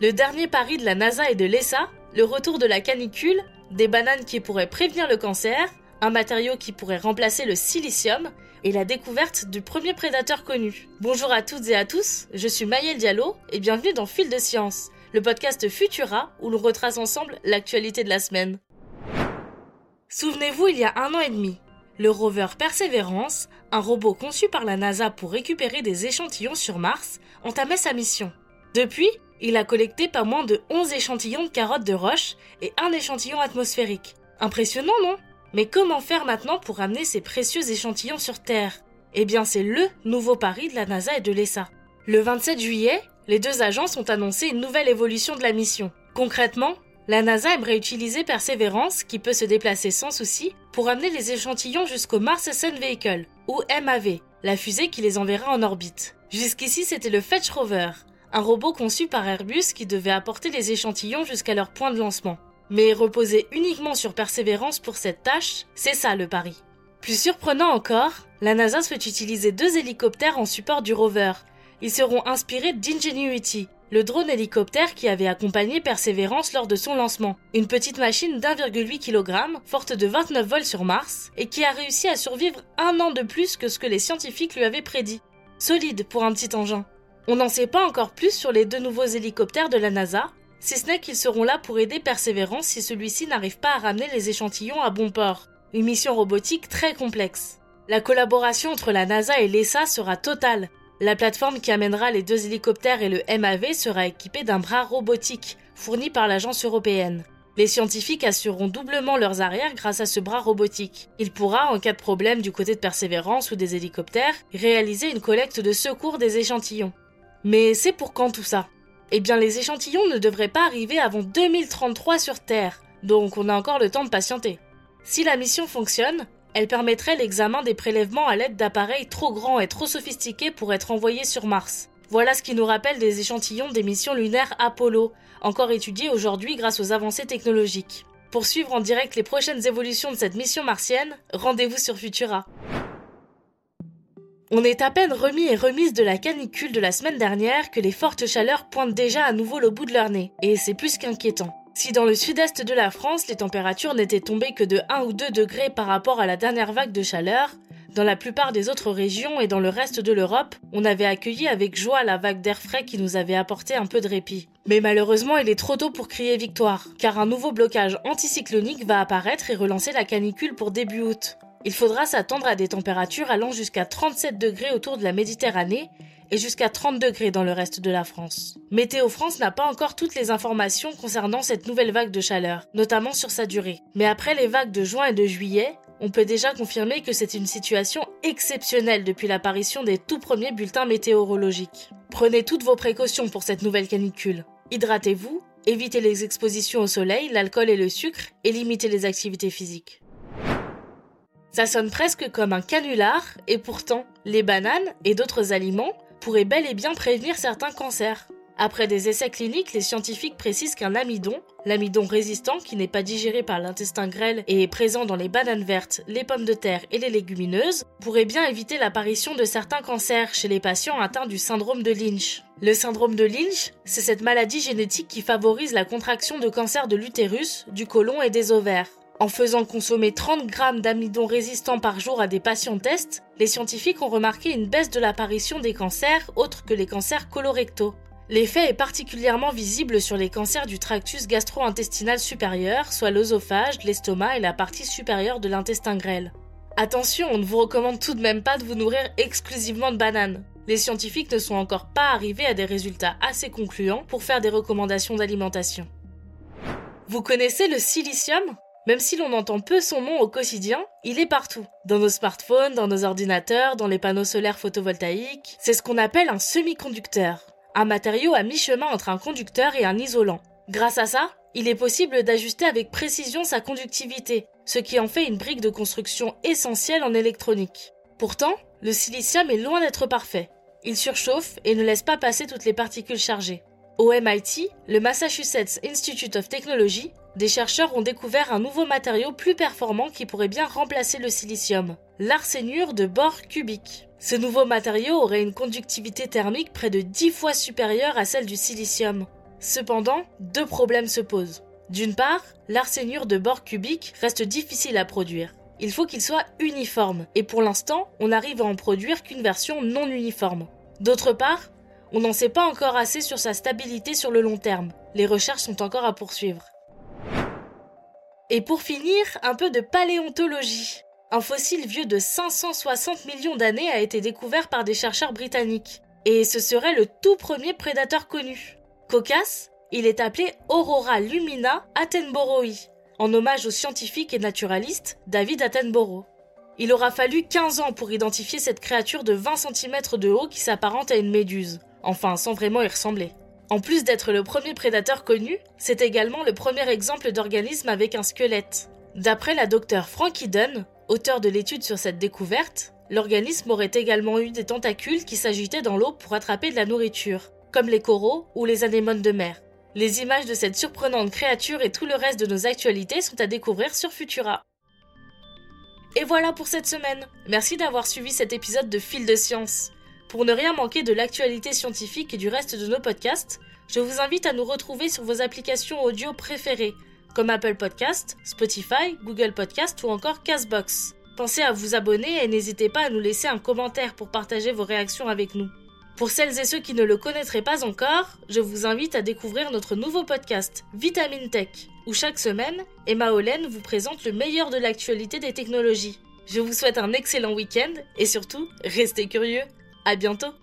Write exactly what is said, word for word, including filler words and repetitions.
Le dernier pari de la NASA et de l'E S A, le retour de la canicule, des bananes qui pourraient prévenir le cancer, un matériau qui pourrait remplacer le silicium et la découverte du premier prédateur connu. Bonjour à toutes et à tous, je suis Mayel Diallo et bienvenue dans Fil de Science, le podcast Futura où l'on retrace ensemble l'actualité de la semaine. Souvenez-vous, il y a un an et demi, le rover Perseverance, un robot conçu par la NASA pour récupérer des échantillons sur Mars, entamait sa mission. Depuis, il a collecté pas moins de onze échantillons de carottes de roche et un échantillon atmosphérique. Impressionnant, non ? Mais comment faire maintenant pour amener ces précieux échantillons sur Terre ? Eh bien, c'est le nouveau pari de la NASA et de l'E S A. Le vingt-sept juillet, les deux agences ont annoncé une nouvelle évolution de la mission. Concrètement, la NASA aimerait utiliser Perseverance, qui peut se déplacer sans souci, pour amener les échantillons jusqu'au Mars Sample Vehicle, ou M A V, la fusée qui les enverra en orbite. Jusqu'ici, c'était le Fetch Rover, un robot conçu par Airbus qui devait apporter les échantillons jusqu'à leur point de lancement. Mais reposer uniquement sur Perseverance pour cette tâche, c'est ça le pari. Plus surprenant encore, la NASA souhaite utiliser deux hélicoptères en support du rover. Ils seront inspirés d'Ingenuity, le drone hélicoptère qui avait accompagné Perseverance lors de son lancement. Une petite machine d'un virgule huit kilogramme, forte de vingt-neuf volts sur Mars, et qui a réussi à survivre un an de plus que ce que les scientifiques lui avaient prédit. Solide pour un petit engin. On n'en sait pas encore plus sur les deux nouveaux hélicoptères de la NASA, si ce n'est qu'ils seront là pour aider Perseverance si celui-ci n'arrive pas à ramener les échantillons à bon port. Une mission robotique très complexe. La collaboration entre la NASA et l'E S A sera totale. La plateforme qui amènera les deux hélicoptères et le M A V sera équipée d'un bras robotique, fourni par l'agence européenne. Les scientifiques assureront doublement leurs arrières grâce à ce bras robotique. Il pourra, en cas de problème du côté de Perseverance ou des hélicoptères, réaliser une collecte de secours des échantillons. Mais c'est pour quand tout ça ? Eh bien, les échantillons ne devraient pas arriver avant deux mille trente-trois sur Terre, donc on a encore le temps de patienter. Si la mission fonctionne, elle permettrait l'examen des prélèvements à l'aide d'appareils trop grands et trop sophistiqués pour être envoyés sur Mars. Voilà ce qui nous rappelle des échantillons des missions lunaires Apollo, encore étudiés aujourd'hui grâce aux avancées technologiques. Pour suivre en direct les prochaines évolutions de cette mission martienne, rendez-vous sur Futura. On est à peine remis et remise de la canicule de la semaine dernière que les fortes chaleurs pointent déjà à nouveau le bout de leur nez, et c'est plus qu'inquiétant. Si dans le sud-est de la France, les températures n'étaient tombées que de un ou deux degrés par rapport à la dernière vague de chaleur, dans la plupart des autres régions et dans le reste de l'Europe, on avait accueilli avec joie la vague d'air frais qui nous avait apporté un peu de répit. Mais malheureusement, il est trop tôt pour crier victoire, car un nouveau blocage anticyclonique va apparaître et relancer la canicule pour début août. Il faudra s'attendre à des températures allant jusqu'à trente-sept degrés autour de la Méditerranée et jusqu'à trente degrés dans le reste de la France. Météo France n'a pas encore toutes les informations concernant cette nouvelle vague de chaleur, notamment sur sa durée. Mais après les vagues de juin et de juillet, on peut déjà confirmer que c'est une situation exceptionnelle depuis l'apparition des tout premiers bulletins météorologiques. Prenez toutes vos précautions pour cette nouvelle canicule. Hydratez-vous, évitez les expositions au soleil, l'alcool et le sucre, et limitez les activités physiques. Ça sonne presque comme un canular, et pourtant, les bananes et d'autres aliments pourraient bel et bien prévenir certains cancers. Après des essais cliniques, les scientifiques précisent qu'un amidon, l'amidon résistant qui n'est pas digéré par l'intestin grêle et est présent dans les bananes vertes, les pommes de terre et les légumineuses, pourrait bien éviter l'apparition de certains cancers chez les patients atteints du syndrome de Lynch. Le syndrome de Lynch, c'est cette maladie génétique qui favorise la contraction de cancers de l'utérus, du côlon et des ovaires. En faisant consommer trente grammes d'amidon résistant par jour à des patients tests, les scientifiques ont remarqué une baisse de l'apparition des cancers autres que les cancers colorectaux. L'effet est particulièrement visible sur les cancers du tractus gastro-intestinal supérieur, soit l'œsophage, l'estomac et la partie supérieure de l'intestin grêle. Attention, on ne vous recommande tout de même pas de vous nourrir exclusivement de bananes. Les scientifiques ne sont encore pas arrivés à des résultats assez concluants pour faire des recommandations d'alimentation. Vous connaissez le silicium ? Même si l'on entend peu son nom au quotidien, il est partout. Dans nos smartphones, dans nos ordinateurs, dans les panneaux solaires photovoltaïques. C'est ce qu'on appelle un semi-conducteur. Un matériau à mi-chemin entre un conducteur et un isolant. Grâce à ça, il est possible d'ajuster avec précision sa conductivité, ce qui en fait une brique de construction essentielle en électronique. Pourtant, le silicium est loin d'être parfait. Il surchauffe et ne laisse pas passer toutes les particules chargées. Au M I T, le Massachusetts Institute of Technology, des chercheurs ont découvert un nouveau matériau plus performant qui pourrait bien remplacer le silicium, l'arsénure de bore cubique. Ce nouveau matériau aurait une conductivité thermique près de dix fois supérieure à celle du silicium. Cependant, deux problèmes se posent. D'une part, l'arsénure de bord cubique reste difficile à produire. Il faut qu'il soit uniforme, et pour l'instant, on n'arrive à en produire qu'une version non uniforme. D'autre part, on n'en sait pas encore assez sur sa stabilité sur le long terme. Les recherches sont encore à poursuivre. Et pour finir, un peu de paléontologie. Un fossile vieux de cinq cent soixante millions d'années a été découvert par des chercheurs britanniques. Et ce serait le tout premier prédateur connu. Cocasse, il est appelé Aurora Lumina Atenboroughi, en hommage au scientifique et naturaliste David Attenborough. Il aura fallu quinze ans pour identifier cette créature de vingt centimètres de haut qui s'apparente à une méduse, enfin sans vraiment y ressembler. En plus d'être le premier prédateur connu, c'est également le premier exemple d'organisme avec un squelette. D'après la docteure Frankie Dunn, auteure de l'étude sur cette découverte, l'organisme aurait également eu des tentacules qui s'agitaient dans l'eau pour attraper de la nourriture, comme les coraux ou les anémones de mer. Les images de cette surprenante créature et tout le reste de nos actualités sont à découvrir sur Futura. Et voilà pour cette semaine. Merci d'avoir suivi cet épisode de Fil de Science. Pour ne rien manquer de l'actualité scientifique et du reste de nos podcasts, je vous invite à nous retrouver sur vos applications audio préférées, comme Apple Podcasts, Spotify, Google Podcasts ou encore Castbox. Pensez à vous abonner et n'hésitez pas à nous laisser un commentaire pour partager vos réactions avec nous. Pour celles et ceux qui ne le connaîtraient pas encore, je vous invite à découvrir notre nouveau podcast, Vitamine Tech, où chaque semaine, Emma Hollen vous présente le meilleur de l'actualité des technologies. Je vous souhaite un excellent week-end et surtout, restez curieux. À bientôt!